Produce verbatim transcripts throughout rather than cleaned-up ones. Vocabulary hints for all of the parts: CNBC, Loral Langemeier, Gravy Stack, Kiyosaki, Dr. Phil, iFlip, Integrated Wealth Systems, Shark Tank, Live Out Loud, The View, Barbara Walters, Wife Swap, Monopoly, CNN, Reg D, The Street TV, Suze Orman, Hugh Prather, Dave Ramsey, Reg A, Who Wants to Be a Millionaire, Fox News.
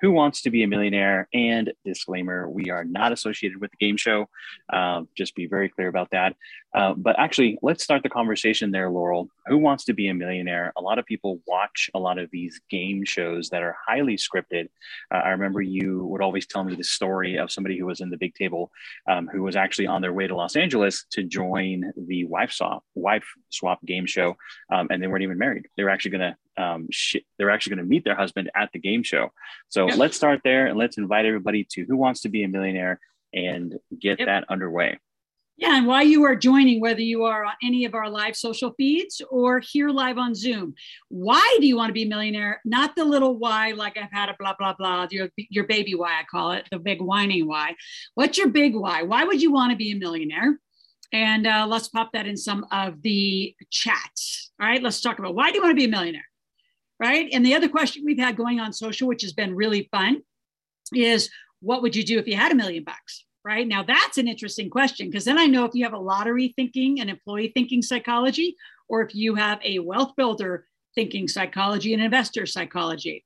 Who Wants to Be a Millionaire? And disclaimer, we are not associated with the game show. Uh, just be very clear about that. Uh, but actually, let's start the conversation there, Loral. Who Wants to Be a Millionaire? A lot of people watch a lot of these game shows that are highly scripted. Uh, I remember you would always tell me the story of somebody who was in the big table, um, who was actually on their way to Los Angeles to join the Wife Swap, Wife Swap game show, um, and they weren't even married. They were actually going to Um, sh- they're actually going to meet their husband at the game show. So yep. Let's start there and let's invite everybody to Who Wants to Be a Millionaire and get yep. that underway. Yeah. And while you are joining, whether you are on any of our live social feeds or here live on Zoom, why do you want to be a millionaire? Not the little why, like I've had a blah, blah, blah, your, your baby why, I call it, the big whining why. What's your big why? Why would you want to be a millionaire? And uh, let's pop that in some of the chats. All right, let's talk about why do you want to be a millionaire? Right? And the other question we've had going on social, which has been really fun, is what would you do if you had a million bucks? Right? Now that's an interesting question, because then I know if you have a lottery thinking and employee thinking psychology, or if you have a wealth builder thinking psychology and investor psychology.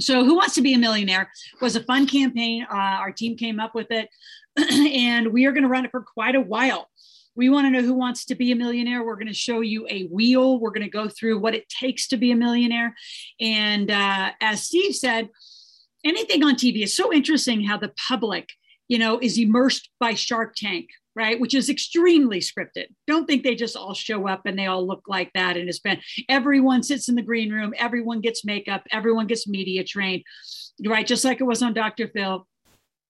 So Who Wants to Be a Millionaire was a fun campaign. Uh, our team came up with it and we are going to run it for quite a while. We want to know who wants to be a millionaire. We're going to show you a wheel. We're going to go through what it takes to be a millionaire. And uh, as Steve said, anything on T V is so interesting how the public, you know, is immersed by Shark Tank, right? Which is extremely scripted. Don't think they just all show up and they all look like that. And it's been, everyone sits in the green room. Everyone gets makeup. Everyone gets media trained, right? Just like it was on Doctor Phil.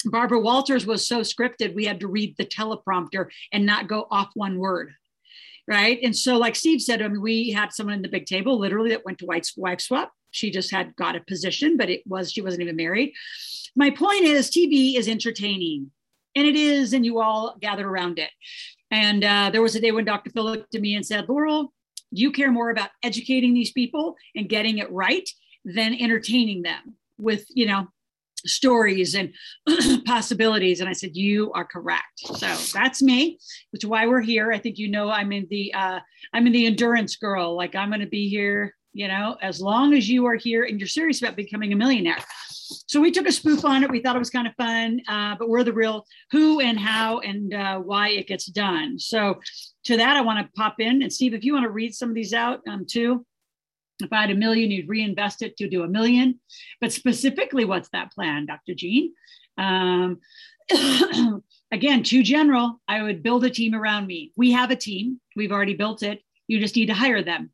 Barbara Walters was so scripted, we had to read the teleprompter and not go off one word, right? And so like Steve said, I mean, we had someone in the big table literally that went to Wife Swap. She just had got a position, but it was, she wasn't even married. My point is T V is entertaining, and it is, and you all gather around it. And uh, there was a day when Doctor Phil looked at me and said, Loral, you care more about educating these people and getting it right than entertaining them with, you know, stories and possibilities. And I said, you are correct. So that's me, which is why we're here. I think, you know, I'm in the, uh, I'm in the endurance girl. Like I'm going to be here, you know, as long as you are here and you're serious about becoming a millionaire. So we took a spoof on it. We thought it was kind of fun, uh, but we're the real who and how and uh, why it gets done. So to that, I want to pop in and Steve, if you want to read some of these out um, too. If I had a million, you'd reinvest it to do a million. But specifically, what's that plan, Doctor Jean? Um, again, too general. I would build a team around me. We have a team. We've already built it. You just need to hire them.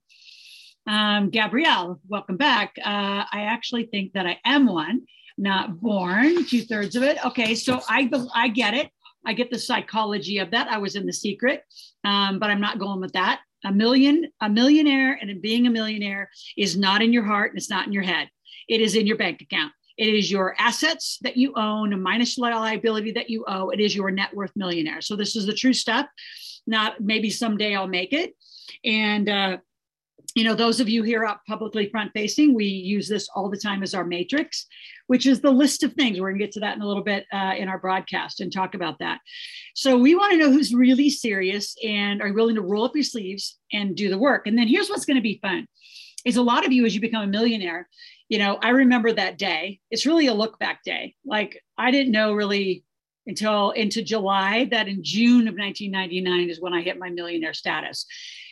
Um, Gabrielle, welcome back. Uh, I actually think that I am one, not born, two thirds of it. Okay, so I, I get it. I get the psychology of that. I was in The Secret, um, but I'm not going with that. A million, a millionaire and being a millionaire is not in your heart and it's not in your head. It is in your bank account. It is your assets that you own minus liability that you owe. It is your net worth millionaire. So this is the true stuff, not maybe someday I'll make it. And, uh, you know, those of you here up publicly front facing, we use this all the time as our matrix, which is the list of things. We're going to get to that in a little bit uh, in our broadcast and talk about that. So we want to know who's really serious and are willing to roll up your sleeves and do the work. And then here's what's going to be fun is a lot of you, as you become a millionaire, you know, I remember that day. It's really a look back day. Like I didn't know really until into July that in June of nineteen ninety-nine is when I hit my millionaire status.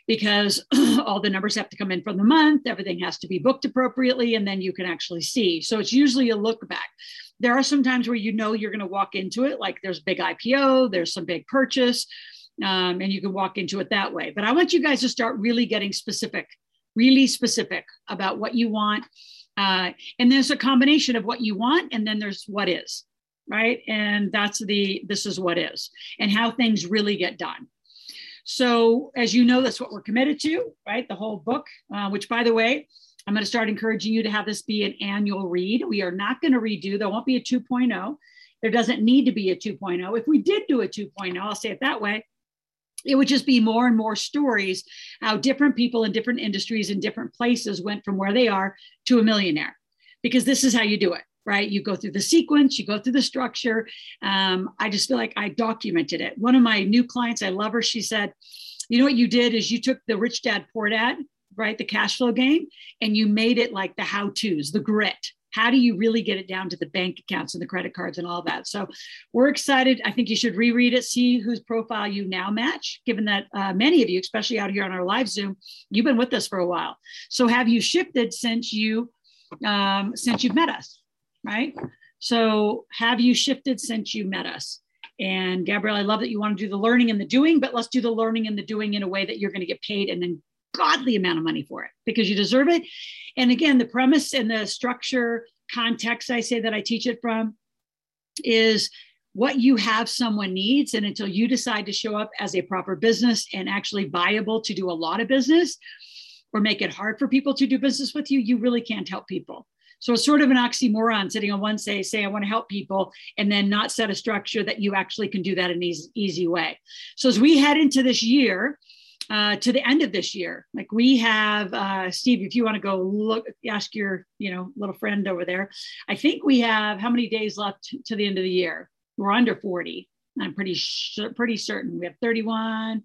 Because all the numbers have to come in for the month, everything has to be booked appropriately, and then you can actually see. So it's usually a look back. There are some times where you know you're going to walk into it, like there's a big I P O, there's some big purchase, um, and you can walk into it that way. But I want you guys to start really getting specific, really specific about what you want. Uh, and there's a combination of what you want, and then there's what is, right? And that's the, this is what is, and how things really get done. So as you know, that's what we're committed to, right? The whole book, uh, which by the way, I'm going to start encouraging you to have this be an annual read. We are not going to redo. There won't be a two point oh. There doesn't need to be a two point oh. If we did do a two point oh, I'll say it that way, it would just be more and more stories how different people in different industries and in different places went from where they are to a millionaire, because this is how you do it, right? You go through the sequence, you go through the structure. Um, I just feel like I documented it. One of my new clients, I love her. She said, you know what you did is you took the Rich Dad, Poor Dad, right? The cash flow game, and you made it like the how-tos, the grit. How do you really get it down to the bank accounts and the credit cards and all that? So we're excited. I think you should reread it, see whose profile you now match, given that uh, many of you, especially out here on our live Zoom, you've been with us for a while. So have you shifted since, you, um, since you've met us, right? So have you shifted since you met us? And Gabrielle, I love that you want to do the learning and the doing, but let's do the learning and the doing in a way that you're going to get paid and then godly amount of money for it because you deserve it. And again, the premise and the structure context I say that I teach it from is what you have someone needs. And until you decide to show up as a proper business and actually viable to do a lot of business or make it hard for people to do business with you, you really can't help people. So it's sort of an oxymoron sitting on one say, say, I want to help people, and then not set a structure that you actually can do that in an easy, easy way. So as we head into this year, Uh, to the end of this year, like we have, uh, Steve, if you want to go look, ask your, you know, little friend over there, I think we have how many days left to the end of the year? We're under forty. I'm pretty, sure, pretty certain we have thirty-one.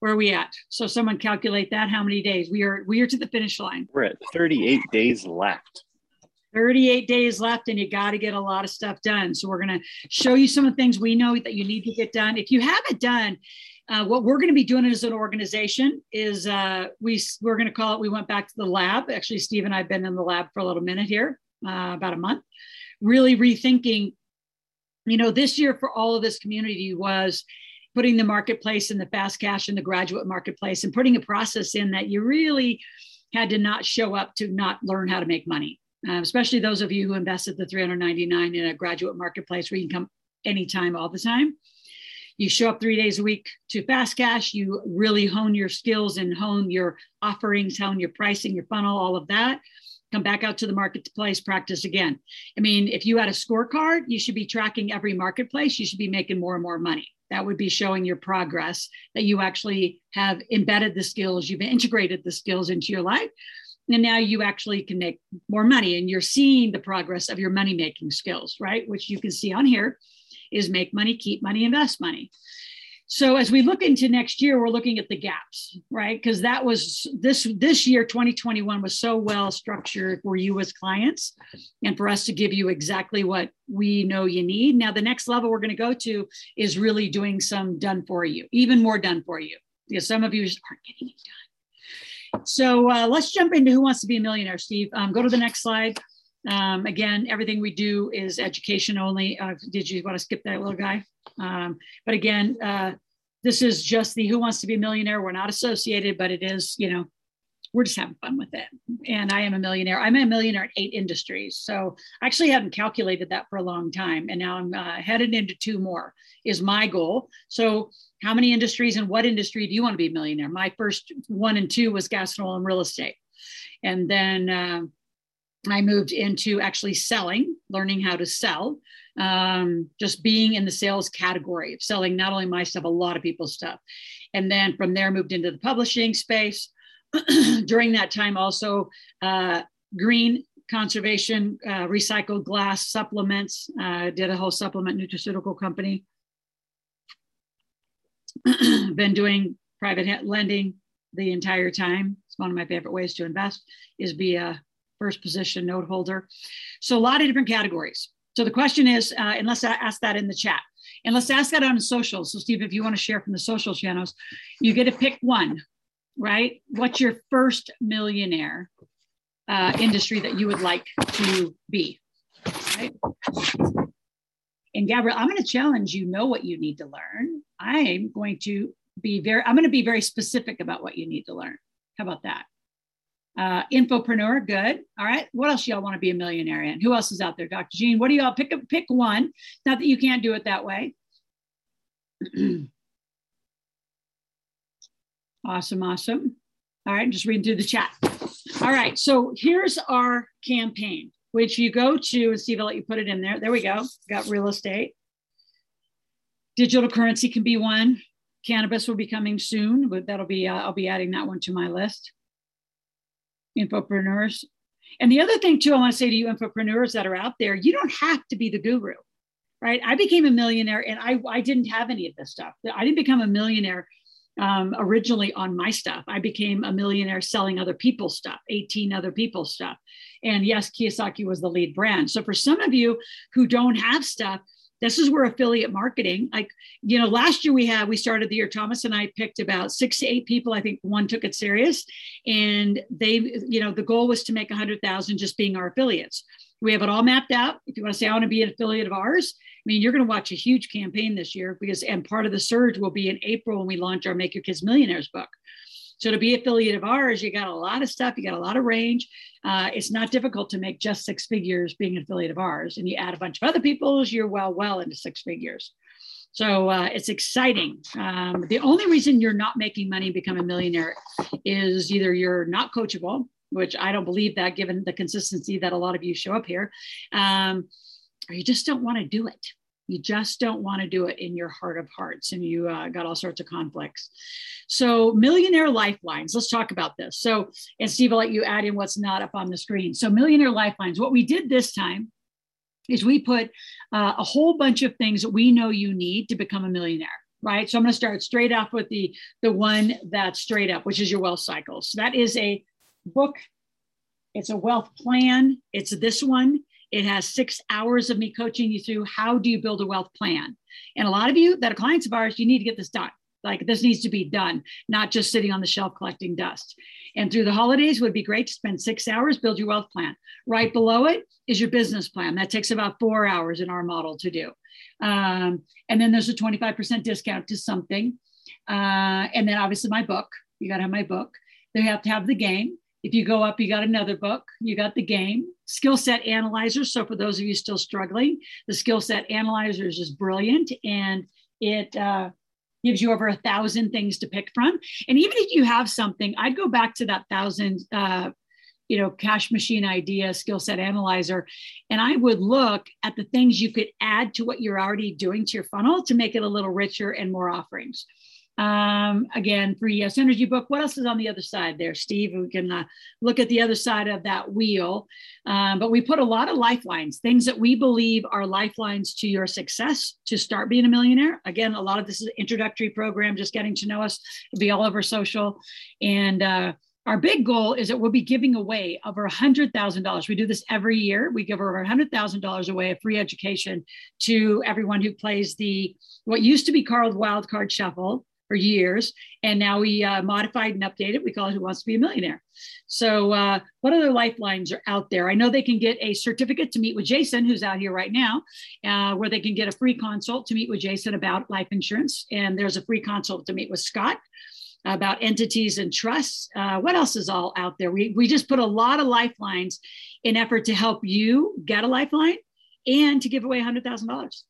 Where are we at? So someone calculate that. How many days we are, we are to the finish line. We're at thirty-eight days left. thirty-eight days left, and you got to get a lot of stuff done. So we're going to show you some of the things we know that you need to get done. If you haven't done, Uh, what we're going to be doing as an organization is uh, we, we're going to call it, we went back to the lab. Actually, Steve and I have been in the lab for a little minute here, uh, about a month, really rethinking, you know, this year for all of this community was putting the marketplace and the fast cash and the graduate marketplace and putting a process in that you really had to not show up to not learn how to make money, uh, especially those of you who invested the three hundred ninety-nine dollars in a graduate marketplace where you can come anytime, all the time. You show up three days a week to fast cash, you really hone your skills and hone your offerings, hone your pricing, your funnel, all of that. Come back out to the marketplace, practice again. I mean, if you had a scorecard, you should be tracking every marketplace. You should be making more and more money. That would be showing your progress, that you actually have embedded the skills, you've integrated the skills into your life. And now you actually can make more money and you're seeing the progress of your money-making skills, right? Which you can see on here. Is make money, keep money, invest money. So as we look into next year, we're looking at the gaps, right? Because that was this this year, twenty twenty-one was so well structured for you as clients and for us to give you exactly what we know you need. Now, the next level we're going to go to is really doing some done for you, even more done for you, because some of you just aren't getting it done. So uh, let's jump into Who Wants to Be a Millionaire, Steve. Um, go to the next slide. Um, again, everything we do is education only. Uh, did you want to skip that little guy? Um, but again, uh, this is just the Who Wants to Be a Millionaire. We're not associated, but it is, you know, we're just having fun with it. And I am a millionaire. I'm a millionaire in eight industries. So I actually hadn't calculated that for a long time. And now I'm uh, headed into two more is my goal. So how many industries and what industry do you want to be a millionaire? My first one and two was gas and oil and real estate. And then, um, I moved into actually selling, learning how to sell, um, just being in the sales category of selling not only my stuff, a lot of people's stuff. And then from there, moved into the publishing space. During that time, also uh, green conservation, uh, recycled glass supplements, uh, did a whole supplement nutraceutical company. Been doing private lending the entire time. It's one of my favorite ways to invest is be a first position note holder. So a lot of different categories. So the question is, uh, and let's ask that in the chat. And let's ask that on social. So Steve, if you want to share from the social channels, you get to pick one, right? What's your first millionaire uh, industry that you would like to be, right? And Gabrielle, I'm going to challenge you know what you need to learn. I'm going to be very, I'm going to be very specific about what you need to learn. How about that? Uh, infopreneur, good. All right. What else y'all want to be a millionaire in? Who else is out there? Doctor Jean, what do y'all pick? Up? Pick one. Not that you can't do it that way. Awesome. Awesome. All right. Just reading through the chat. All right. So here's our campaign, which you go to, and Steve, I'll let you put it in there. There we go. Got real estate. Digital currency can be one. Cannabis will be coming soon, but that'll be, uh, I'll be adding that one to my list. Infopreneurs. And the other thing too, I want to say to you infopreneurs that are out there, you don't have to be the guru, right? I became a millionaire and I, I didn't have any of this stuff. I didn't become a millionaire um, originally on my stuff. I became a millionaire selling other people's stuff, eighteen other people's stuff. And yes, Kiyosaki was the lead brand. So for some of you who don't have stuff, this is where affiliate marketing, like, you know, last year we had, we started the year, Thomas and I picked about six to eight people. I think one took it serious and they, you know, the goal was to make a hundred thousand just being our affiliates. We have it all mapped out. If you want to say, I want to be an affiliate of ours. I mean, you're going to watch a huge campaign this year because, and part of the surge will be in April when we launch our Make Your Kids Millionaires book. So to be affiliate of ours, you got a lot of stuff. You got a lot of range. Uh, it's not difficult to make just six figures being an affiliate of ours. And you add a bunch of other people's, you're well, well into six figures. So uh, it's exciting. Um, the only reason you're not making money and become a millionaire is either you're not coachable, which I don't believe that given the consistency that a lot of you show up here, um, or you just don't want to do it. You just don't want to do it in your heart of hearts. And you uh, got all sorts of conflicts. So millionaire lifelines, let's talk about this. So, and Steve, I'll let you add in what's not up on the screen. So millionaire lifelines, what we did this time is we put uh, a whole bunch of things that we know you need to become a millionaire, right? So I'm going to start straight off with the, the one that's straight up, which is your wealth cycle. So that is a book. It's a wealth plan. It's this one. It has six hours of me coaching you through how do you build a wealth plan. And a lot of you that are clients of ours, you need to get this done. Like this needs to be done, not just sitting on the shelf collecting dust. And through the holidays would be great to spend six hours, build your wealth plan. Right below it is your business plan. That takes about four hours in our model to do. Um, and then there's a twenty-five percent discount to something. Uh, and then obviously my book, you got to have my book. They have to have the game. If you go up, you got another book, you got the game, skill set analyzer. So for those of you still struggling, the skill set analyzer is just brilliant. And it uh, gives you over a thousand things to pick from. And even if you have something, I'd go back to that thousand, uh, you know, cash machine idea, skill set analyzer. And I would look at the things you could add to what you're already doing to your funnel to make it a little richer and more offerings. Um, again, free yes energy book. What else is on the other side there, Steve? We can uh, look at the other side of that wheel. Um, but we put a lot of lifelines, things that we believe are lifelines to your success to start being a millionaire. Again, a lot of this is an introductory program, just getting to know us. It'll be all over social. And, uh, our big goal is that we'll be giving away over one hundred thousand dollars. We do this every year. We give over one hundred thousand dollars away of free education to everyone who plays the, what used to be called Wildcard Shuffle for years. And now we uh, modified and updated. We call it Who Wants to Be a Millionaire. So uh, what other lifelines are out there? I know they can get a certificate to meet with Jason, who's out here right now, uh, where they can get a free consult to meet with Jason about life insurance. And there's a free consult to meet with Scott about entities and trusts. Uh, what else is all out there? We, we just put a lot of lifelines in effort to help you get a lifeline and to give away one hundred thousand dollars.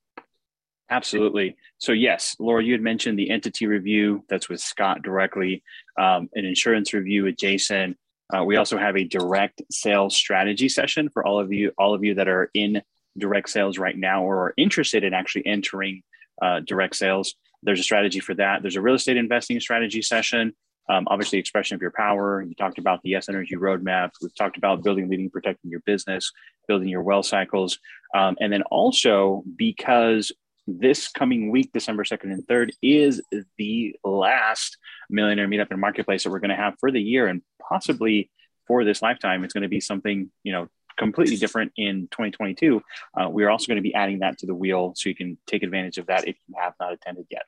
Absolutely. So yes, Laura, you had mentioned the entity review. That's with Scott directly, um, an insurance review with Jason. Uh, we also have a direct sales strategy session for all of you, all of you that are in direct sales right now or are interested in actually entering uh, direct sales. There's a strategy for that. There's a real estate investing strategy session. Um, obviously, expression of your power. You talked about the Yes Energy Roadmap. We've talked about building, leading, protecting your business, building your wealth cycles. Um, and then also because this coming week, December second and third, is the last Millionaire Meetup and Marketplace that we're going to have for the year and possibly for this lifetime. It's going to be something, you know, completely different in twenty twenty-two. Uh, we are also going to be adding that to the wheel so you can take advantage of that if you have not attended yet.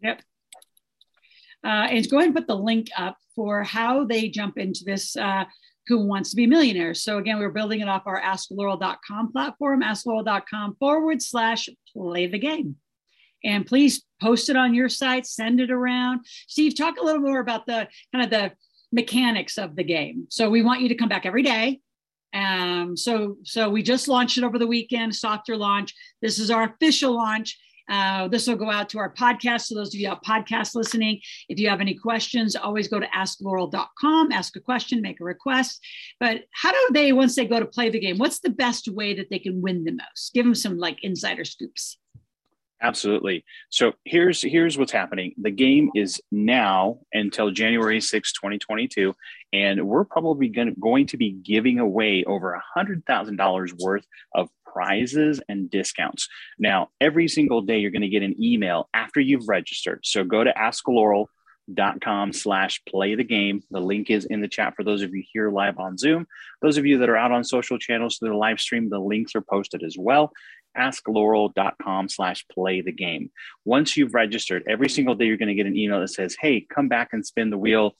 Yep. Uh, and go ahead and put the link up for how they jump into this uh, Who Wants to Be a Millionaire. So again, we're building it off our ask laurel dot com platform, ask laurel dot com forward slash play the game. And please post it on your site, send it around. Steve, talk a little more about the kind of the mechanics of the game. So we want you to come back every day. Um, so, so we just launched it over the weekend, softer launch. This is our official launch. Uh, this will go out to our podcast. So those of you on podcast listening, if you have any questions, always go to ask loral dot com, ask a question, make a request. But how do they, once they go to play the game, what's the best way that they can win the most? Give them some like insider scoops. Absolutely. So here's here's what's happening. The game is now until January sixth, twenty twenty-two, and we're probably gonna, going to be giving away over one hundred thousand dollars worth of prizes and discounts. Now, every single day, you're going to get an email after you've registered. So go to ask loral dot com slash play the game. The link is in the chat for those of you here live on Zoom. Those of you that are out on social channels through the live stream, the links are posted as well. ask loral dot com slash play the game. Once you've registered, every single day, you're going to get an email that says, hey, come back and spin the wheel.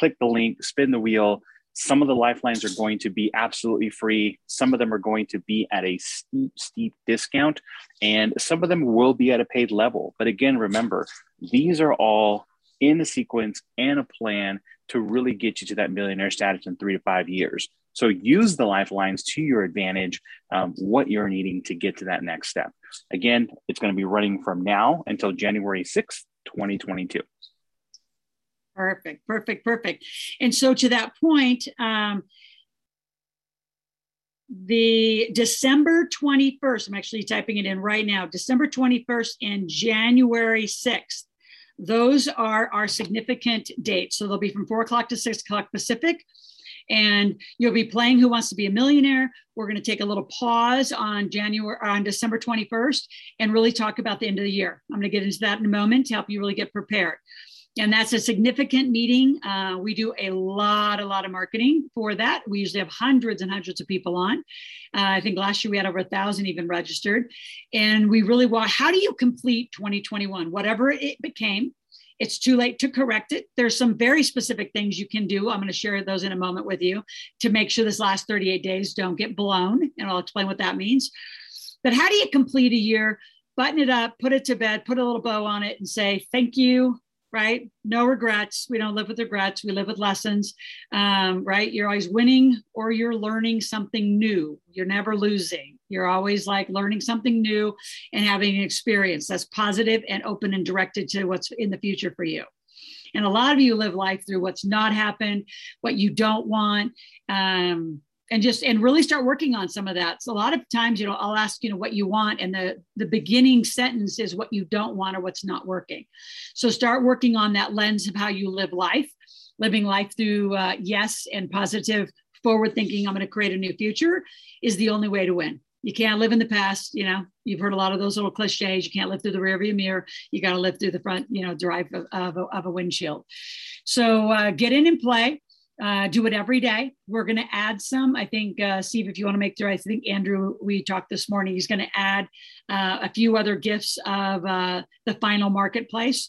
Click the link, spin the wheel. Some of the lifelines are going to be absolutely free. Some of them are going to be at a steep, steep discount. And some of them will be at a paid level. But again, remember, these are all in a sequence and a plan to really get you to that millionaire status in three to five years. So use the lifelines to your advantage, um, what you're needing to get to that next step. Again, it's going to be running from now until January sixth, twenty twenty-two. Perfect, perfect, perfect. And so to that point, um, the December twenty-first, I'm actually typing it in right now, December twenty-first and January sixth. Those are our significant dates. So they'll be from four o'clock to six o'clock Pacific. And you'll be playing Who Wants to Be a Millionaire. We're going to take a little pause on January, on December twenty-first and really talk about the end of the year. I'm going to get into that in a moment to help you really get prepared. And that's a significant meeting. Uh, we do a lot, a lot of marketing for that. We usually have hundreds and hundreds of people on. Uh, I think last year we had over a thousand even registered. And we really want, how do you complete twenty twenty-one? Whatever it became, it's too late to correct it. There's some very specific things you can do. I'm going to share those in a moment with you to make sure this last thirty-eight days don't get blown. And I'll explain what that means. But how do you complete a year, button it up, put it to bed, put a little bow on it and say, thank you. Right? No regrets. We don't live with regrets. We live with lessons, um, right? You're always winning or you're learning something new. You're never losing. You're always like learning something new and having an experience that's positive and open and directed to what's in the future for you. And a lot of you live life through what's not happened, what you don't want, um, and just, and really start working on some of that. So a lot of times, you know, I'll ask, you know, what you want. And the, the beginning sentence is what you don't want or what's not working. So start working on that lens of how you live life, living life through uh, yes and positive forward thinking. I'm going to create a new future is the only way to win. You can't live in the past. You know, you've heard a lot of those little cliches. You can't live through the rearview mirror. You got to live through the front, you know, drive of, of, a, of a windshield. So uh, get in and play. Uh, do it every day. We're going to add some. I think, uh, Steve, if you want to make the right, I think Andrew, we talked this morning, he's going to add uh, a few other gifts of uh, the final marketplace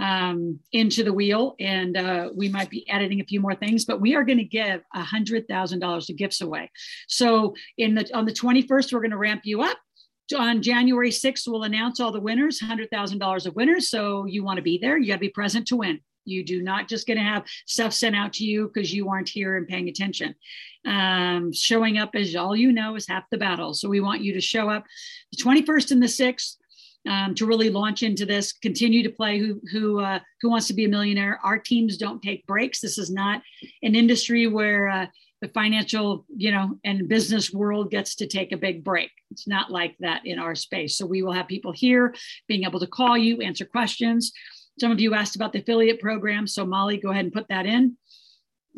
um, into the wheel. And uh, we might be editing a few more things, but we are going to give one hundred thousand dollars of gifts away. So in the on the twenty-first, we're going to ramp you up. On January sixth, we'll announce all the winners, one hundred thousand dollars of winners. So you want to be there. You got to be present to win. You do not just going to have stuff sent out to you because you aren't here and paying attention. Um, showing up, as all you know, is half the battle. So we want you to show up the twenty-first and the sixth um, to really launch into this. Continue to play who who uh, who wants to be a millionaire. Our teams don't take breaks. This is not an industry where uh, the financial, you know, and business world gets to take a big break. It's not like that in our space. So we will have people here being able to call you, answer questions. Some of you asked about the affiliate program. So Molly, go ahead and put that in.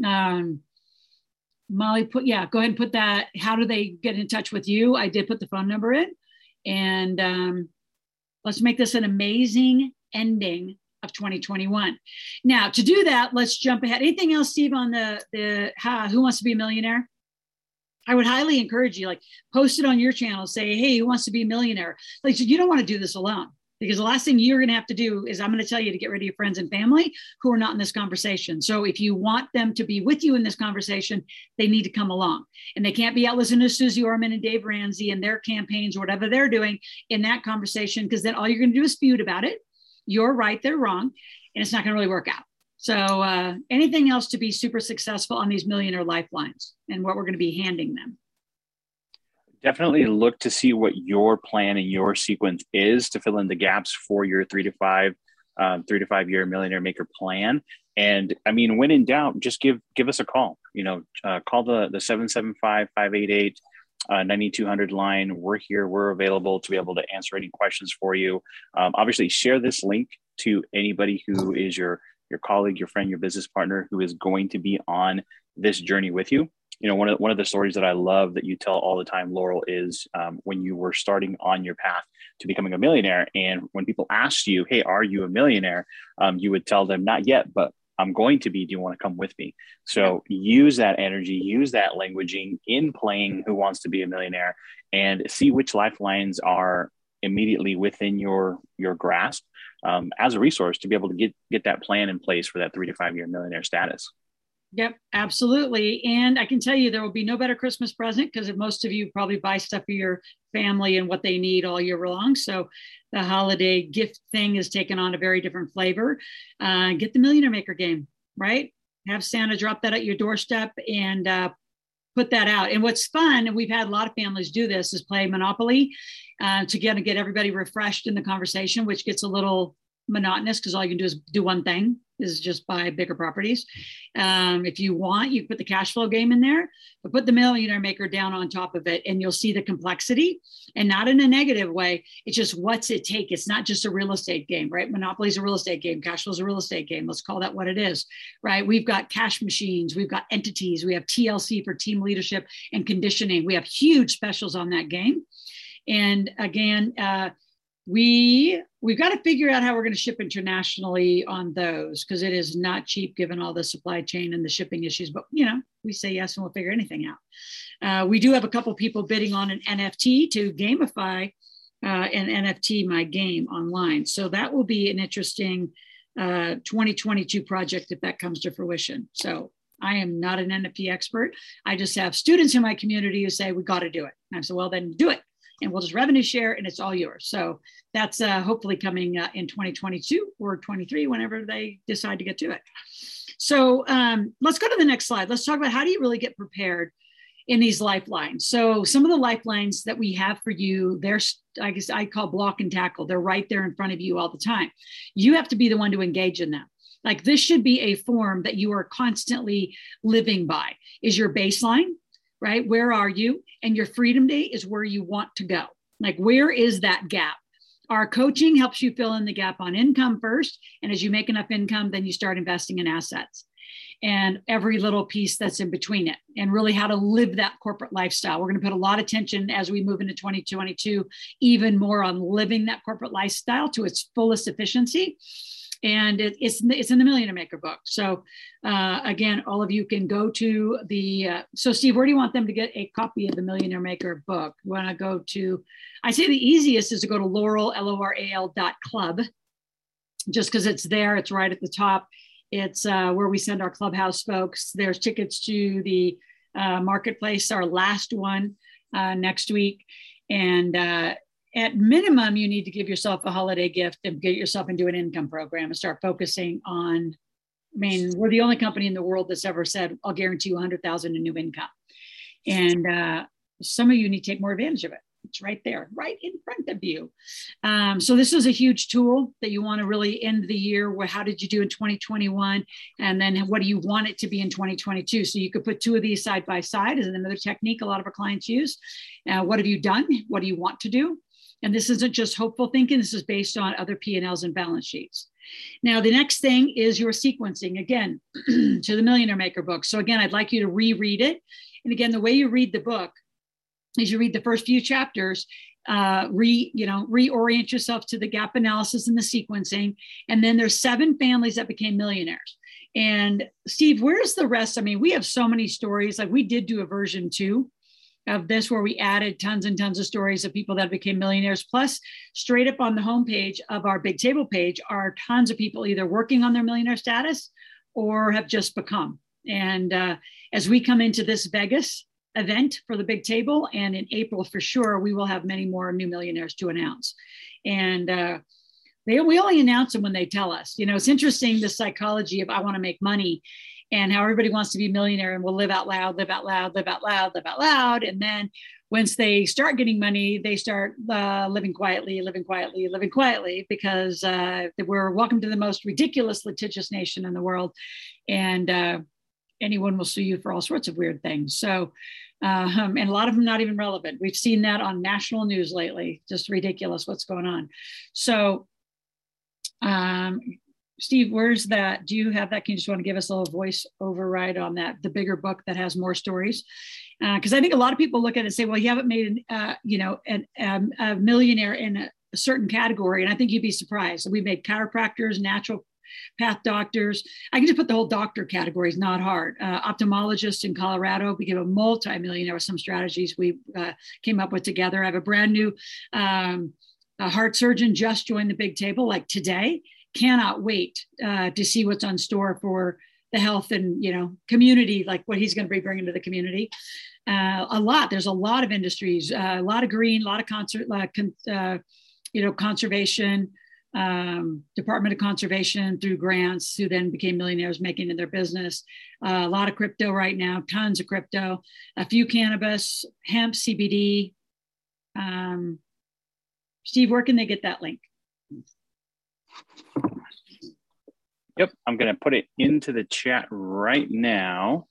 Um, Molly, put yeah, go ahead and put that. How do they get in touch with you? I did put the phone number in. And um, let's make this an amazing ending of twenty twenty-one. Now, to do that, let's jump ahead. Anything else, Steve, on the, the uh, Who Wants to Be a Millionaire? I would highly encourage you, like post it on your channel. Say, hey, who wants to be a millionaire? Like, so you don't want to do this alone. Because the last thing you're going to have to do is I'm going to tell you to get rid of your friends and family who are not in this conversation. So if you want them to be with you in this conversation, they need to come along. And they can't be out listening to Suze Orman and Dave Ramsey and their campaigns or whatever they're doing in that conversation, because then all you're going to do is feud about it. You're right, they're wrong, and it's not going to really work out. So uh, anything else to be super successful on these millionaire lifelines and what we're going to be handing them? definitely look to see what your plan and your sequence is to fill in the gaps for your three to five, um, three to five year millionaire maker plan. And I mean, when in doubt, just give, give us a call, you know, uh, call the, the seven seven five, five eight eight Uh, ninety-two hundred line. We're here. We're available to be able to answer any questions for you. Um, obviously, share this link to anybody who is your your colleague, your friend, your business partner who is going to be on this journey with you. You know, one of one of the stories that I love that you tell all the time, Loral, is um, when you were starting on your path to becoming a millionaire, and when people asked you, "Hey, are you a millionaire?" Um, you would tell them, "Not yet, but I'm going to be. Do you want to come with me?" So use that energy, use that languaging in playing Who Wants to Be a Millionaire, and see which lifelines are immediately within your your grasp um, as a resource to be able to get get that plan in place for that three to five year millionaire status. Yep, absolutely. And I can tell you there will be no better Christmas present, because most of you probably buy stuff for your family and what they need all year long. So the holiday gift thing has taken on a very different flavor. Uh, get the Millionaire Maker game, right? Have Santa drop that at your doorstep and uh, put that out. And what's fun, and we've had a lot of families do this, is play Monopoly uh, to get, get everybody refreshed in the conversation, which gets a little monotonous because all you can do is do one thing, is just buy bigger properties. Um, if you want, you put the cash flow game in there, but put the Millionaire Maker down on top of it, and you'll see the complexity, and not in a negative way. It's just, what's it take? It's not just a real estate game, right? Monopoly is a real estate game. Cash flow is a real estate game. Let's call that what it is, right? We've got cash machines. We've got entities. We have T L C for team leadership and conditioning. We have huge specials on that game. And again, uh, We, we've got to figure out how we're going to ship internationally on those, because it is not cheap given all the supply chain and the shipping issues. But, you know, we say yes and we'll figure anything out. Uh, we do have a couple people bidding on an N F T to gamify uh, an N F T, my game online. So that will be an interesting uh, twenty twenty-two project if that comes to fruition. So I am not an N F T expert. I just have students in my community who say, we got to do it. And I said, well, then do it. And we'll just revenue share, and it's all yours. So that's uh, hopefully coming uh, in twenty twenty-two or twenty-three, whenever they decide to get to it. So um, let's go to the next slide. Let's talk about, how do you really get prepared in these lifelines? So some of the lifelines that we have for you, they're, I guess I call block and tackle. They're right there in front of you all the time. You have to be the one to engage in them. Like, this should be a form that you are constantly living by, is your baseline, right? Where are you? And your freedom day is where you want to go. Like, where is that gap? Our coaching helps you fill in the gap on income first. And as you make enough income, then you start investing in assets and every little piece that's in between it, and really how to live that corporate lifestyle. We're going to put a lot of attention as we move into twenty twenty-two, even more on living that corporate lifestyle to its fullest efficiency. And it, it's, it's in the Millionaire Maker book. So uh, again, all of you can go to the, uh, so Steve, where do you want them to get a copy of the Millionaire Maker book? You want to go to, I say the easiest is to go to Loral, L O R A L dot club, just because it's there. It's right at the top. It's uh, where we send our clubhouse folks. There's tickets to the uh, marketplace, our last one uh, next week. And uh at minimum, you need to give yourself a holiday gift and get yourself into an income program and start focusing on, I mean, we're the only company in the world that's ever said, I'll guarantee you one hundred thousand dollars in new income. And uh, some of you need to take more advantage of it. It's right there, right in front of you. Um, so this is a huge tool that you want to really end the year with. How did you do in twenty twenty-one? And then what do you want it to be in twenty twenty-two? So you could put two of these side by side as another technique a lot of our clients use. Uh, what have you done? What do you want to do? And this isn't just hopeful thinking. This is based on other P and L's and balance sheets. Now, the next thing is your sequencing, again, to the Millionaire Maker book. So again, I'd like you to reread it. And again, the way you read the book is you read the first few chapters, uh, re, you know, reorient yourself to the gap analysis and the sequencing. And then there's seven families that became millionaires. And Steve, where's the rest? I mean, we have so many stories. Like, we did do a version two of this, where we added tons and tons of stories of people that became millionaires. Plus, straight up on the homepage of our Big Table page are tons of people either working on their millionaire status or have just become. And uh, as we come into this Vegas event for the Big Table, and in April for sure, we will have many more new millionaires to announce. And uh, they, we only announce them when they tell us. You know, it's interesting, the psychology of I want to make money, and how everybody wants to be a millionaire and we'll live out loud, live out loud, live out loud, live out loud. And then once they start getting money, they start uh, living quietly, living quietly, living quietly, because uh, we're welcome to the most ridiculous, litigious nation in the world. And uh, anyone will sue you for all sorts of weird things. So, uh, um, and a lot of them not even relevant. We've seen that on national news lately, just ridiculous what's going on. So, um, Steve, where's that? Do you have that? Can you just want to give us a little voice override on that, the bigger book that has more stories? Because uh, I think a lot of people look at it and say, well, you haven't made an, uh, you know, an, um, a millionaire in a, a certain category. And I think you'd be surprised. We made chiropractors, natural path doctors. I can just put the whole doctor category. It's not hard. Uh, ophthalmologists in Colorado became a multi-millionaire with some strategies we uh, came up with together. I have a brand new um, a heart surgeon just joined the big table like today. Cannot wait uh, to see what's on store for the health and, you know, community, like what he's going to be bringing to the community. Uh, a lot, there's a lot of industries, uh, a lot of green, a lot of concert, uh, con- uh, you know, conservation, um, Department of Conservation through grants, who then became millionaires making it their business. Uh, a lot of crypto right now, tons of crypto, a few cannabis, hemp, C B D. Um, Steve, where can they get that link? Yep, I'm going to put it into the chat right now,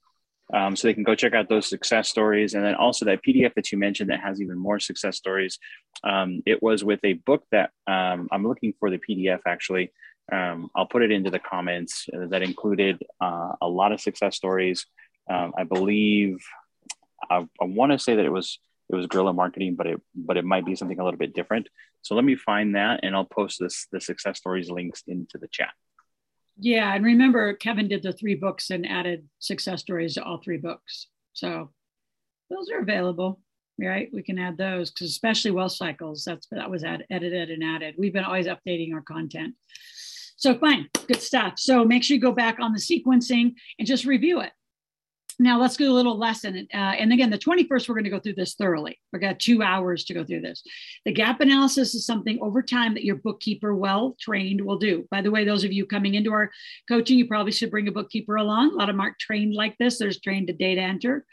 um, so they can go check out those success stories. And then also that P D F that you mentioned that has even more success stories. Um, it was with a book that um, I'm looking for the P D F actually. Um, I'll put it into the comments uh, that included uh, a lot of success stories. Um, I believe I, I want to say that it was it was guerrilla marketing, but it but it might be something a little bit different. So let me find that, and I'll post this the success stories links into the chat. Yeah, and remember, Kevin did the three books and added success stories to all three books. So those are available, right? We can add those, because especially Wealth Cycles, that's that was add, edited and added. We've been always updating our content. So fine, good stuff. So make sure you go back on the sequencing and just review it. Now let's do a little lesson. Uh, and again, the twenty-first, we're going to go through this thoroughly. We've got two hours to go through this. The gap analysis is something over time that your bookkeeper, well-trained, will do. By the way, those of you coming into our coaching, you probably should bring a bookkeeper along. A lot of them aren't trained like this. They're just trained to data enter.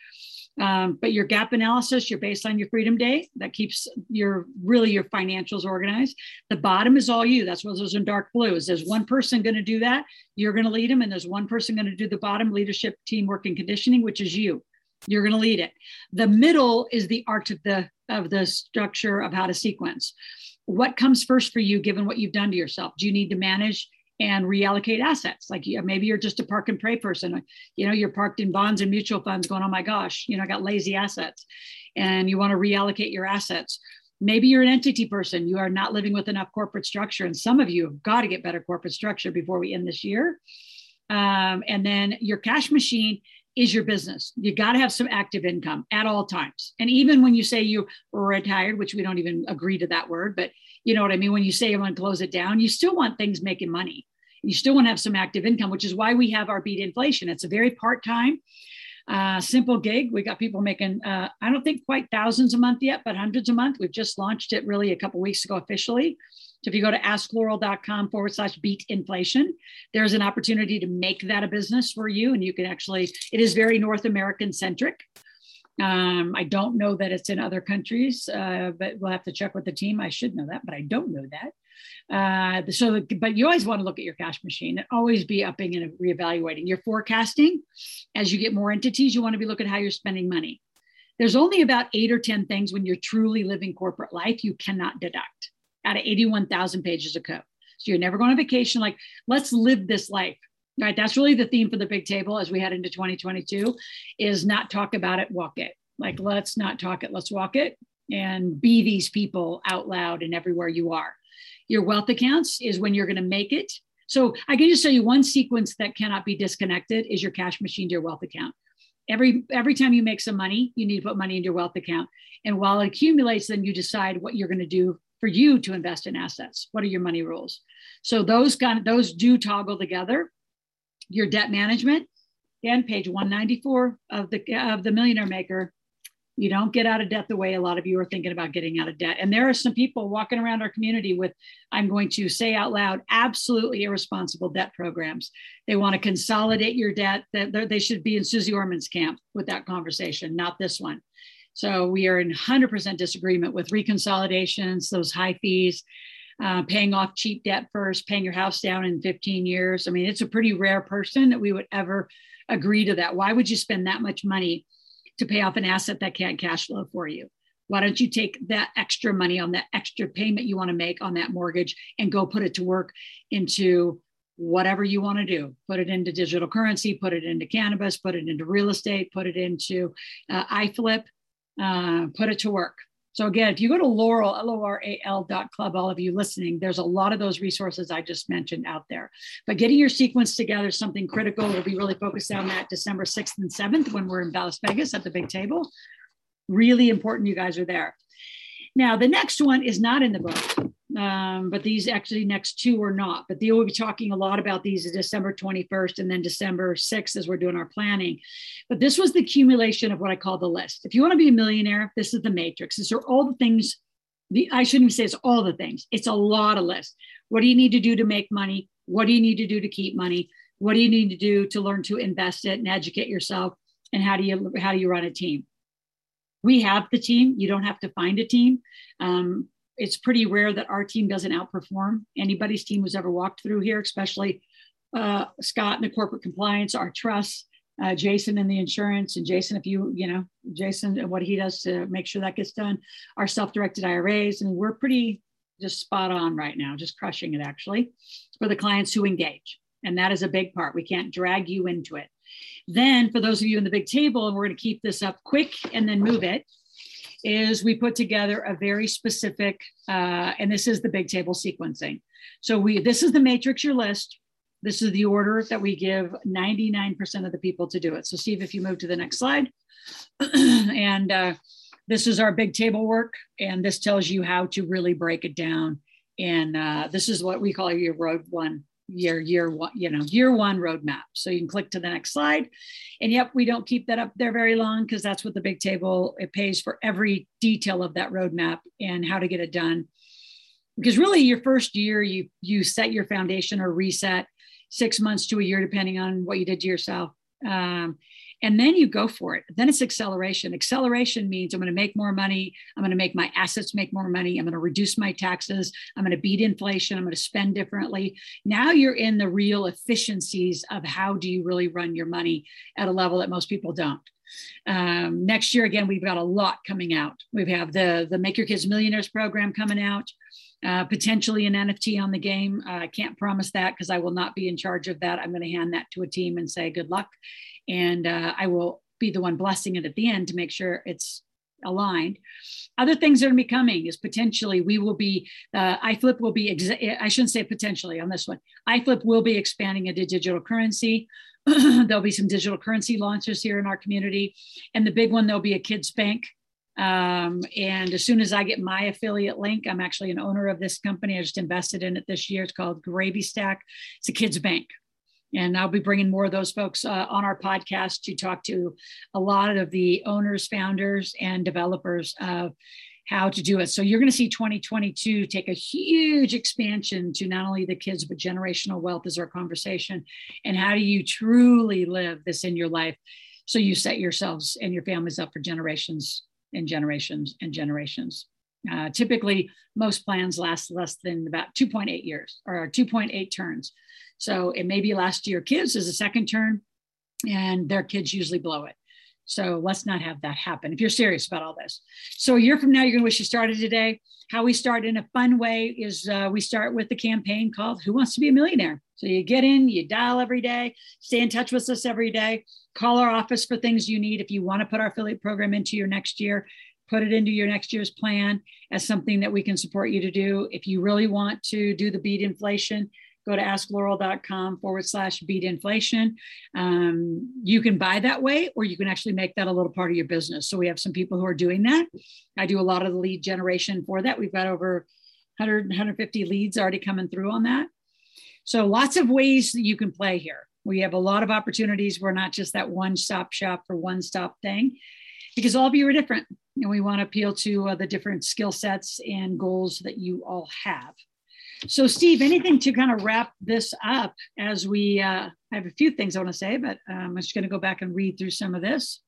Um, but your gap analysis, your baseline, your freedom day, that keeps your really your financials organized. The bottom is all you. That's what those in dark blue is. There's one person going to do that. You're going to lead them. And there's one person going to do the bottom, leadership, teamwork, and conditioning, which is you. You're going to lead it. The middle is the art of the, of the structure of how to sequence. What comes first for you, given what you've done to yourself? Do you need to manage and reallocate assets? Like maybe you're just a park and pray person. You know, you're parked in bonds and mutual funds going, oh my gosh, you know, I got lazy assets, and you want to reallocate your assets. Maybe you're an entity person. You are not living with enough corporate structure. And some of you have got to get better corporate structure before we end this year. Um, and then your cash machine is your business. You got to have some active income at all times. And even when you say you retired, which we don't even agree to that word, but you know what I mean? When you say you want to close it down, you still want things making money. You still want to have some active income, which is why we have our Beat Inflation. It's a very part-time, uh, simple gig. We got people making, uh, I don't think quite thousands a month yet, but hundreds a month. We've just launched it really a couple of weeks ago officially. So if you go to ask loral dot com forward slash beat inflation, there's an opportunity to make that a business for you. And you can actually, it is very North American centric. Um, I don't know that it's in other countries, uh, but we'll have to check with the team. I should know that, but I don't know that. Uh, so, but you always want to look at your cash machine and always be upping and reevaluating your forecasting. As you get more entities, you want to be looking at how you're spending money. There's only about eight or ten things when you're truly living corporate life you cannot deduct out of eighty-one thousand pages of code. So you're never going on vacation. Like, let's live this life. Right, that's really the theme for the big table as we head into twenty twenty-two is not talk about it, walk it. Like, let's not talk it, let's walk it, and be these people out loud and everywhere you are. Your wealth accounts is when you're going to make it. So I can just tell you one sequence that cannot be disconnected is your cash machine to your wealth account. Every every time you make some money, you need to put money into your wealth account. And while it accumulates, then you decide what you're going to do for you to invest in assets. What are your money rules? So those kind of, those do toggle together. Your debt management, again, page one ninety-four of the of the Millionaire Maker. You don't get out of debt the way a lot of you are thinking about getting out of debt. And there are some people walking around our community with, I'm going to say out loud, absolutely irresponsible debt programs. They want to consolidate your debt. They should be in Suze Orman's camp with that conversation, not this one. So we are in one hundred percent disagreement with reconsolidations, those high fees, uh, paying off cheap debt first, paying your house down in fifteen years. I mean, it's a pretty rare person that we would ever agree to that. Why would you spend that much money to pay off an asset that can't cash flow for you? Why don't you take that extra money on that extra payment you want to make on that mortgage and go put it to work into whatever you want to do? Put it into digital currency, put it into cannabis, put it into real estate, put it into uh, iFlip. Uh, put it to work. So again, if you go to Loral, L O R A L dot club, all of you listening, there's a lot of those resources I just mentioned out there. But getting your sequence together is something critical. We'll be really focused on that December sixth and seventh when we're in Las Vegas at the big table. Really important you guys are there. Now, the next one is not in the book, um, but these actually next two are not. But they will be talking a lot about these December twenty-first and then December sixth as we're doing our planning. But this was the accumulation of what I call the list. If you want to be a millionaire, this is the matrix. These are all the things, the, I shouldn't even say it's all the things. It's a lot of lists. What do you need to do to make money? What do you need to do to keep money? What do you need to do to learn to invest it and educate yourself? And how do you how do you run a team? We have the team. You don't have to find a team. Um, it's pretty rare that our team doesn't outperform anybody's team who's ever walked through here, especially uh, Scott and the corporate compliance, our trust, uh, Jason and the insurance. And Jason, if you, you know, Jason and what he does to make sure that gets done, our self-directed I R As. And we're pretty just spot on right now, just crushing it actually for the clients who engage. And that is a big part. We can't drag you into it. Then for those of you in the big table, and we're going to keep this up quick and then move it, is we put together a very specific, uh, and this is the big table sequencing. So we this is the matrix, your list. This is the order that we give ninety-nine percent of the people to do it. So Steve, if you move to the next slide. and uh, this is our big table work. And this tells you how to really break it down. And uh, this is what we call your road one. Year, year one, you know, year one roadmap. So you can click to the next slide. And yep, we don't keep that up there very long because that's what the big table, it pays for every detail of that roadmap and how to get it done. Because really your first year, you, you set your foundation or reset six months to a year, depending on what you did to yourself. Um, and then you go for it. Then it's acceleration. Acceleration means I'm going to make more money. I'm going to make my assets make more money. I'm going to reduce my taxes. I'm going to beat inflation. I'm going to spend differently. Now you're in the real efficiencies of how do you really run your money at a level that most people don't. Um, next year, again, we've got a lot coming out. We have the, the Make Your Kids Millionaires program coming out. Uh, potentially an N F T on the game. Uh, I can't promise that because I will not be in charge of that. I'm going to hand that to a team and say, good luck. And uh, I will be the one blessing it at the end to make sure it's aligned. Other things that are going to be coming is potentially we will be, uh, iFlip will be, ex- I shouldn't say potentially on this one. iFlip will be expanding into digital currency. There'll be some digital currency launches here in our community. And the big one, there'll be a kids bank. Um, and as soon as I get my affiliate link, I'm actually an owner of this company. I just invested in it this year. It's called Gravy Stack. It's a kids bank. And I'll be bringing more of those folks uh, on our podcast to talk to a lot of the owners, founders, and developers of how to do it. So you're going to see twenty twenty-two take a huge expansion to not only the kids, but generational wealth is our conversation. And how do you truly live this in your life so you set yourselves and your families up for generations and generations and generations. Uh, typically, most plans last less than about two point eight years or two point eight turns. So it may be last to your kids as a second turn and their kids usually blow it. So let's not have that happen if you're serious about all this. So a year from now, you're gonna wish you started today. How we start in a fun way is uh, we start with the campaign called Who Wants to Be a Millionaire? So you get in, you dial every day, stay in touch with us every day, call our office for things you need. If you want to put our affiliate program into your next year, put it into your next year's plan as something that we can support you to do. If you really want to do the beat inflation, go to ask loral dot com forward slash beat inflation. Um, you can buy that way, or you can actually make that a little part of your business. So we have some people who are doing that. I do a lot of the lead generation for that. We've got over one hundred, one hundred fifty leads already coming through on that. So lots of ways that you can play here. We have a lot of opportunities. We're not just that one-stop shop for one-stop thing, because all of you are different. And we want to appeal to uh, the different skill sets and goals that you all have. So Steve, anything to kind of wrap this up as we, uh, I have a few things I want to say, but um, I'm just going to go back and read through some of this.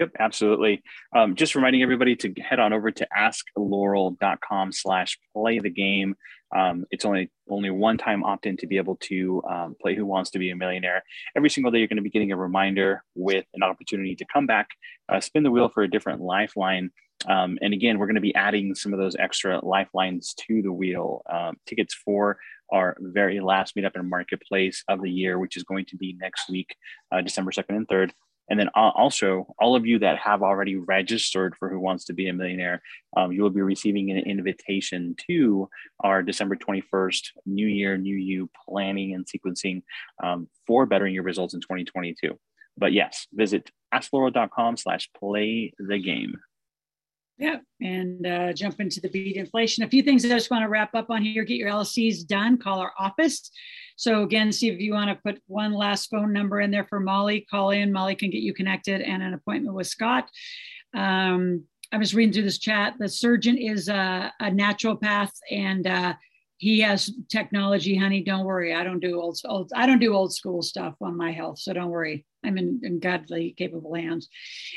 Yep, absolutely. Um, just reminding everybody to head on over to ask Loral dot com slash play the game. Um, it's only only one time opt-in to be able to um, play Who Wants to Be a Millionaire. Every single day, you're going to be getting a reminder with an opportunity to come back, uh, spin the wheel for a different lifeline. Um, and again, we're going to be adding some of those extra lifelines to the wheel. Um, tickets for our very last meetup and marketplace of the year, which is going to be next week, uh, December second and third. And then also, all of you that have already registered for Who Wants to Be a Millionaire, um, you will be receiving an invitation to our December twenty-first New Year, New You planning and sequencing um, for bettering your results in twenty twenty-two. But yes, visit ask Loral dot com slash play the game. Yeah, and uh, jump into the beat inflation. A few things I just want to wrap up on here. Get your L L Cs done. Call our office. So again, see if you want to put one last phone number in there for Molly. Call in. Molly can get you connected and an appointment with Scott. Um, I was reading through this chat. The surgeon is a, a naturopath, and uh, he has technology, honey. Don't worry. I don't do old, old. I don't do old school stuff on my health, so don't worry. I'm in, in godly, capable hands.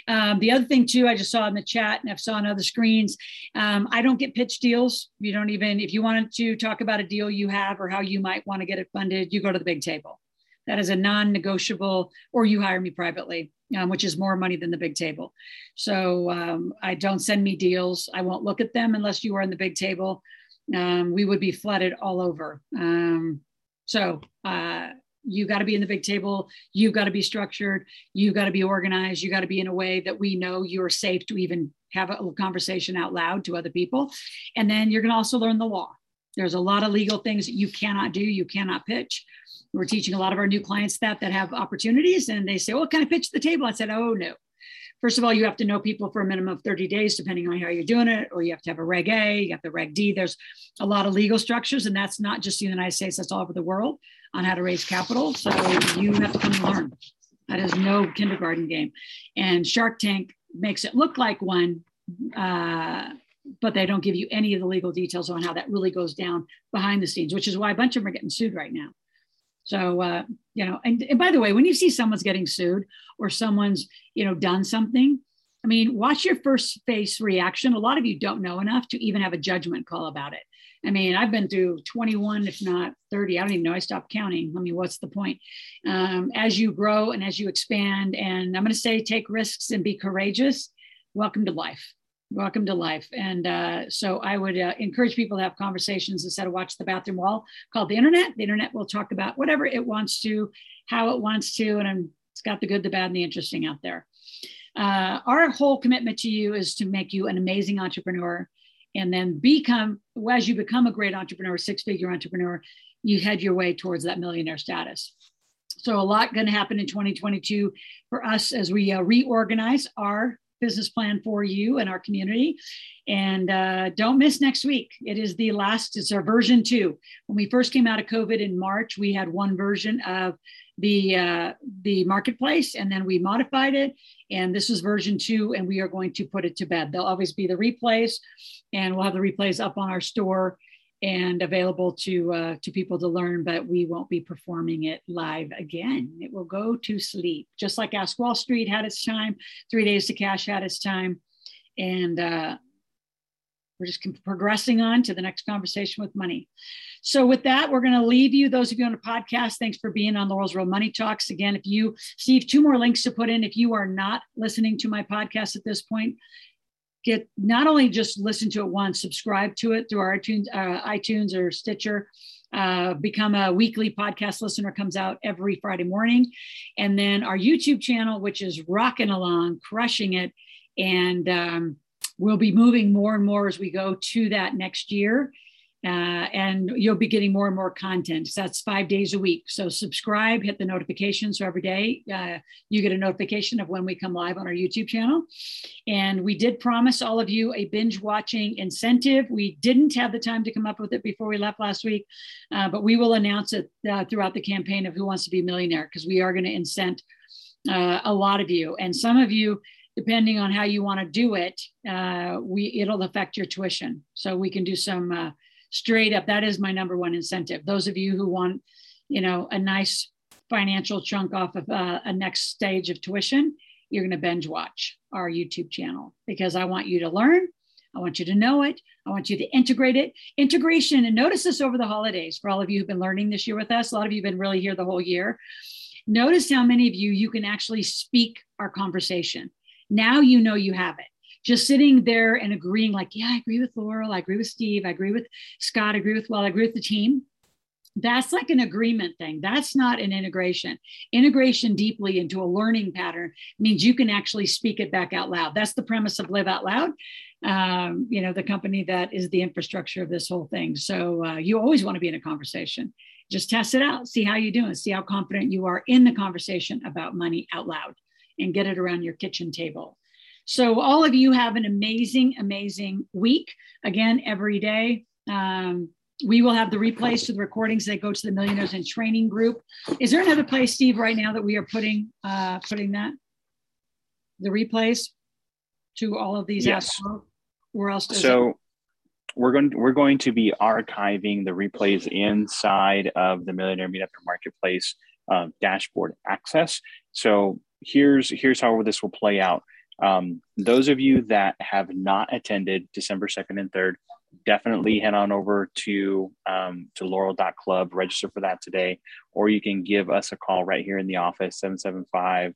Um, the other thing too, I just saw in the chat and I've saw on other screens, um, I don't get pitch deals. You don't even, if you wanted to talk about a deal you have or how you might want to get it funded, you go to the big table. That is a non-negotiable, or you hire me privately, um, which is more money than the big table. So um, I don't send me deals. I won't look at them unless you are in the big table. Um, we would be flooded all over. Um, so, uh, You got to be in the big table. You've got to be structured. You've got to be organized. You got to be in a way that we know you're safe to even have a conversation out loud to other people. And then you're going to also learn the law. There's a lot of legal things that you cannot do. You cannot pitch. We're teaching a lot of our new clients that that have opportunities, and they say, well, can I pitch the table? I said, oh, no. First of all, you have to know people for a minimum of thirty days, depending on how you're doing it, or you have to have a Reg A, you have the Reg D. There's a lot of legal structures, and that's not just in the United States, that's all over the world on how to raise capital. So you have to come and learn. That is no kindergarten game. And Shark Tank makes it look like one, uh, but they don't give you any of the legal details on how that really goes down behind the scenes, which is why a bunch of them are getting sued right now. So, uh, you know, and, and by the way, when you see someone's getting sued or someone's, you know, done something, I mean, watch your first face reaction. A lot of you don't know enough to even have a judgment call about it. I mean, I've been through twenty-one, if not thirty. I don't even know. I stopped counting. I mean, what's the point? Um, as you grow and as you expand, and I'm going to say, take risks and be courageous. Welcome to life. Welcome to life. And uh, so I would uh, encourage people to have conversations instead of watch the bathroom wall called the internet. The internet will talk about whatever it wants to, how it wants to, and I'm, it's got the good, the bad, and the interesting out there. Uh, our whole commitment to you is to make you an amazing entrepreneur, and then become, as you become a great entrepreneur, six-figure entrepreneur, you head your way towards that millionaire status. So a lot going to happen in twenty twenty-two for us as we uh, reorganize our business plan for you and our community. And uh, don't miss next week. It is the last, it's our version two. When we first came out of COVID in March, we had one version of the uh, the marketplace, and then we modified it. And this is version two, and we are going to put it to bed. There'll always be the replays, and we'll have the replays up on our store and available to uh, to people to learn, but we won't be performing it live again. It will go to sleep, just like Ask Wall Street had its time, Three Days to Cash had its time, and uh, we're just progressing on to the next conversation with money. So with that, we're going to leave you. Those of you on the podcast, thanks for being on Loral's Real Money Talks. Again, if you, Steve, two more links to put in. If you are not listening to my podcast at this point, get not only just listen to it once, subscribe to it through our iTunes, uh, iTunes or Stitcher. Uh, become a weekly podcast listener. Comes out every Friday morning, and then our YouTube channel, which is rocking along, crushing it, and um, we'll be moving more and more as we go to that next year. Uh, and you'll be getting more and more content. So that's five days a week. So subscribe, hit the notification. So every day uh, you get a notification of when we come live on our YouTube channel. And we did promise all of you a binge watching incentive. We didn't have the time to come up with it before we left last week, uh, but we will announce it uh, throughout the campaign of Who Wants to Be a Millionaire, because we are going to incent uh, a lot of you. And some of you, depending on how you want to do it, uh, we it'll affect your tuition. So we can do some... Uh, Straight up, that is my number one incentive. Those of you who want, you know, a nice financial chunk off of uh, a next stage of tuition, you're going to binge watch our YouTube channel, because I want you to learn. I want you to know it. I want you to integrate it. Integration, and notice this over the holidays for all of you who've been learning this year with us. A lot of you have been really here the whole year. Notice how many of you, you can actually speak our conversation. Now you know you have it. Just sitting there and agreeing like, yeah, I agree with Loral, I agree with Steve, I agree with Scott, I agree with, well, I agree with the team. That's like an agreement thing. That's not an integration. Integration deeply into a learning pattern means you can actually speak it back out loud. That's the premise of Live Out Loud, um, you know, the company that is the infrastructure of this whole thing. So uh, you always want to be in a conversation. Just test it out. See how you're doing. See how confident you are in the conversation about money out loud, and get it around your kitchen table. So all of you have an amazing, amazing week. Again, every day. Um, we will have the replays to the recordings that go to the Millionaires in Training group. Is there another place, Steve, right now that we are putting uh, putting that? The replays to all of these? Yes. Assets? Where else does so it? we're going to, we're going to be archiving the replays inside of the Millionaire Meetup and Marketplace uh, dashboard access. So here's here's how this will play out. Um, those of you that have not attended December second and third, definitely head on over to um, to Loral dot club, register for that today, or you can give us a call right here in the office, seven seven five,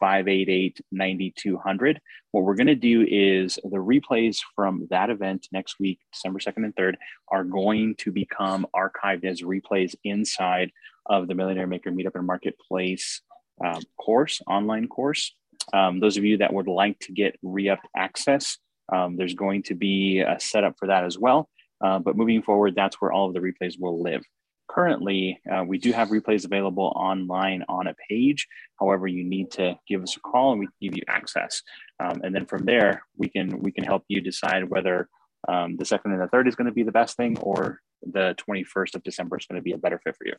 five eight eight, nine two zero zero. What we're going to do is the replays from that event next week, December second and third, are going to become archived as replays inside of the Millionaire Maker Meetup and Marketplace uh, course, online course. Um, those of you that would like to get re-upped access, um, there's going to be a setup for that as well. Uh, but moving forward, that's where all of the replays will live. Currently, uh, we do have replays available online on a page. However, you need to give us a call and we can give you access. Um, and then from there, we can we can help you decide whether um, the second and the third is going to be the best thing, or the twenty-first of December is going to be a better fit for you.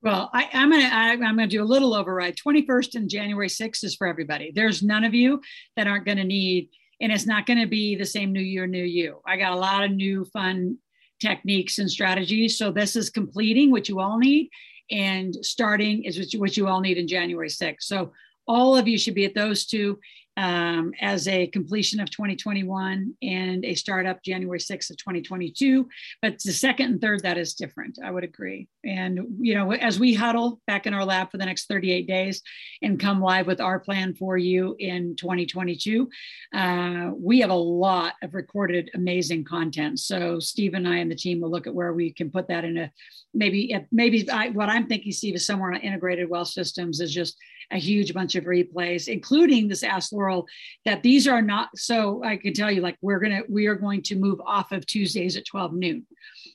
Well, I, I'm going to I'm going to do a little override. twenty-first and January sixth is for everybody. There's none of you that aren't going to need, and it's not going to be the same new year, new you. I got a lot of new fun techniques and strategies. So this is completing what you all need, and starting is what you, what you all need in January sixth. So all of you should be at those two um, as a completion of twenty twenty-one and a startup January sixth of twenty twenty-two. But the second and third, that is different. I would agree. And, you know, as we huddle back in our lab for the next thirty-eight days and come live with our plan for you in twenty twenty-two, uh, we have a lot of recorded amazing content. So Steve and I and the team will look at where we can put that in a, maybe, maybe I, what I'm thinking, Steve, is somewhere on Integrated Wealth Systems is just a huge bunch of replays, including this Ask Loral, that these are not, so I can tell you, like, we're going to, we are going to move off of Tuesdays at twelve noon.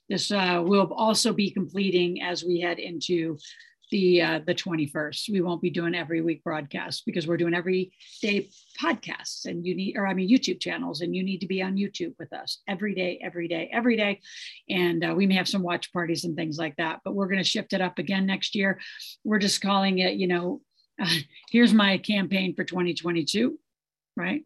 This uh, will also be completing as we head into the uh, the twenty-first. We won't be doing every week broadcast, because we're doing every day podcasts, and you need, or I mean, YouTube channels, and you need to be on YouTube with us every day, every day, every day. And uh, we may have some watch parties and things like that, but we're going to shift it up again next year. We're just calling it, you know, Uh, here's my campaign for twenty twenty-two, right?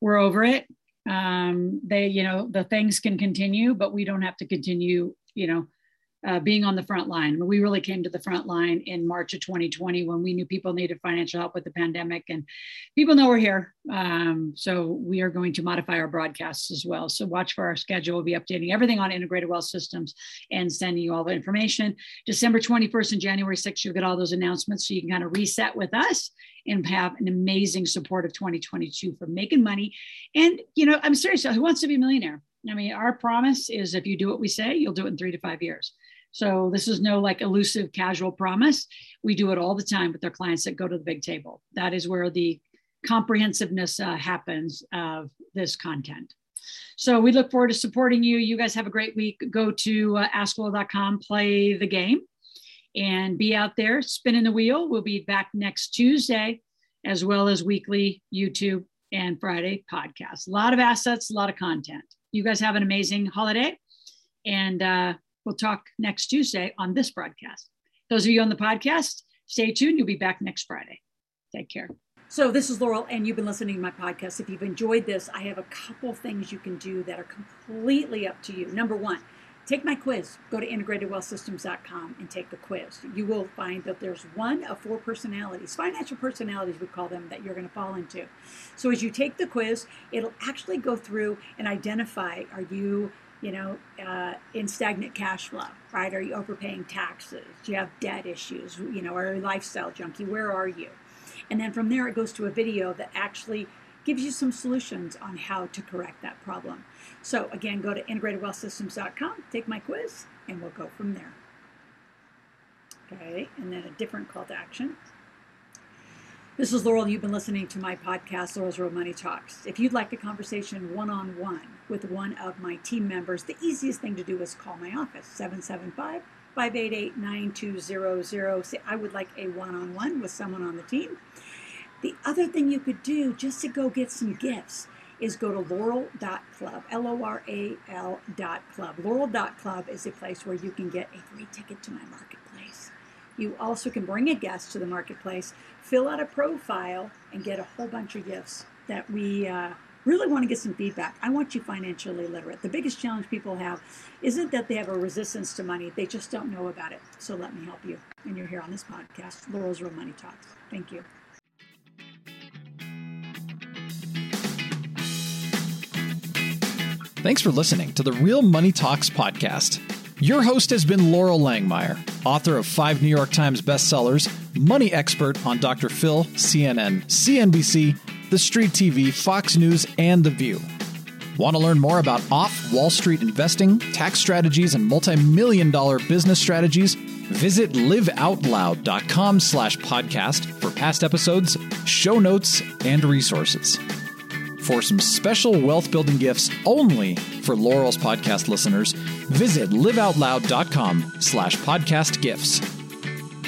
We're over it. Um, they, you know, the things can continue, but we don't have to continue, you know, uh, being on the front line. I mean, we really came to the front line in March of twenty twenty when we knew people needed financial help with the pandemic, and people know we're here. Um, so we are going to modify our broadcasts as well. So watch for our schedule. We'll be updating everything on Integrated Wealth Systems and sending you all the information. December twenty-first and January sixth, you'll get all those announcements, so you can kind of reset with us and have an amazing support of twenty twenty-two for making money. And, you know, I'm serious. Who wants to be a millionaire? I mean, our promise is if you do what we say, you'll do it in three to five years. So this is no like elusive, casual promise. We do it all the time with our clients that go to the big table. That is where the comprehensiveness uh, happens of this content. So we look forward to supporting you. You guys have a great week. Go to uh, ask loral dot com, play the game, and be out there spinning the wheel. We'll be back next Tuesday, as well as weekly YouTube and Friday podcasts. A lot of assets, a lot of content. You guys have an amazing holiday, and uh, we'll talk next Tuesday on this broadcast. Those of you on the podcast, stay tuned. You'll be back next Friday. Take care. So this is Loral, and you've been listening to my podcast. If you've enjoyed this, I have a couple things you can do that are completely up to you. Number one, take my quiz. Go to integrated wealth systems dot com and take the quiz. You will find that there's one of four personalities, financial personalities we call them, that you're going to fall into. So as you take the quiz, it'll actually go through and identify, are you, you know, uh, in stagnant cash flow, right? Are you overpaying taxes? Do you have debt issues? You know, are you a lifestyle junkie? Where are you? And then from there, it goes to a video that actually gives you some solutions on how to correct that problem. So again, go to integrated wealth systems dot com, take my quiz, and we'll go from there. Okay, and then a different call to action. This is Loral. You've been listening to my podcast, Loral's Real Money Talks. If you'd like a conversation one-on-one with one of my team members, the easiest thing to do is call my office, seven seven five, five eight eight, nine two zero zero. Say, I would like a one-on-one with someone on the team. The other thing you could do, just to go get some gifts, is go to loral dot club, L O R A L dot club. Loral dot club is a place where you can get a free ticket to my marketplace. You also can bring a guest to the marketplace, fill out a profile, and get a whole bunch of gifts that we uh, really want to get some feedback. I want you financially literate. The biggest challenge people have isn't that they have a resistance to money. They just don't know about it. So let me help you. And you're here on this podcast, Loral's Real Money Talks. Thank you. Thanks for listening to the Real Money Talks podcast. Your host has been Loral Langemeier, author of five New York Times bestsellers, money expert on Doctor Phil, C N N, C N B C, The Street T V, Fox News, and The View. Want to learn more about off-Wall Street investing, tax strategies, and multi-million dollar business strategies? Visit liveoutloud.com slash podcast for past episodes, show notes, and resources. For some special wealth-building gifts only for Loral's podcast listeners, visit liveoutloud.com slash podcast gifts.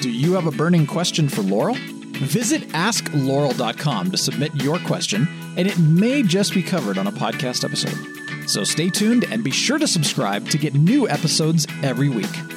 Do you have a burning question for Loral? Visit ask loral dot com to submit your question, and it may just be covered on a podcast episode. So stay tuned and be sure to subscribe to get new episodes every week.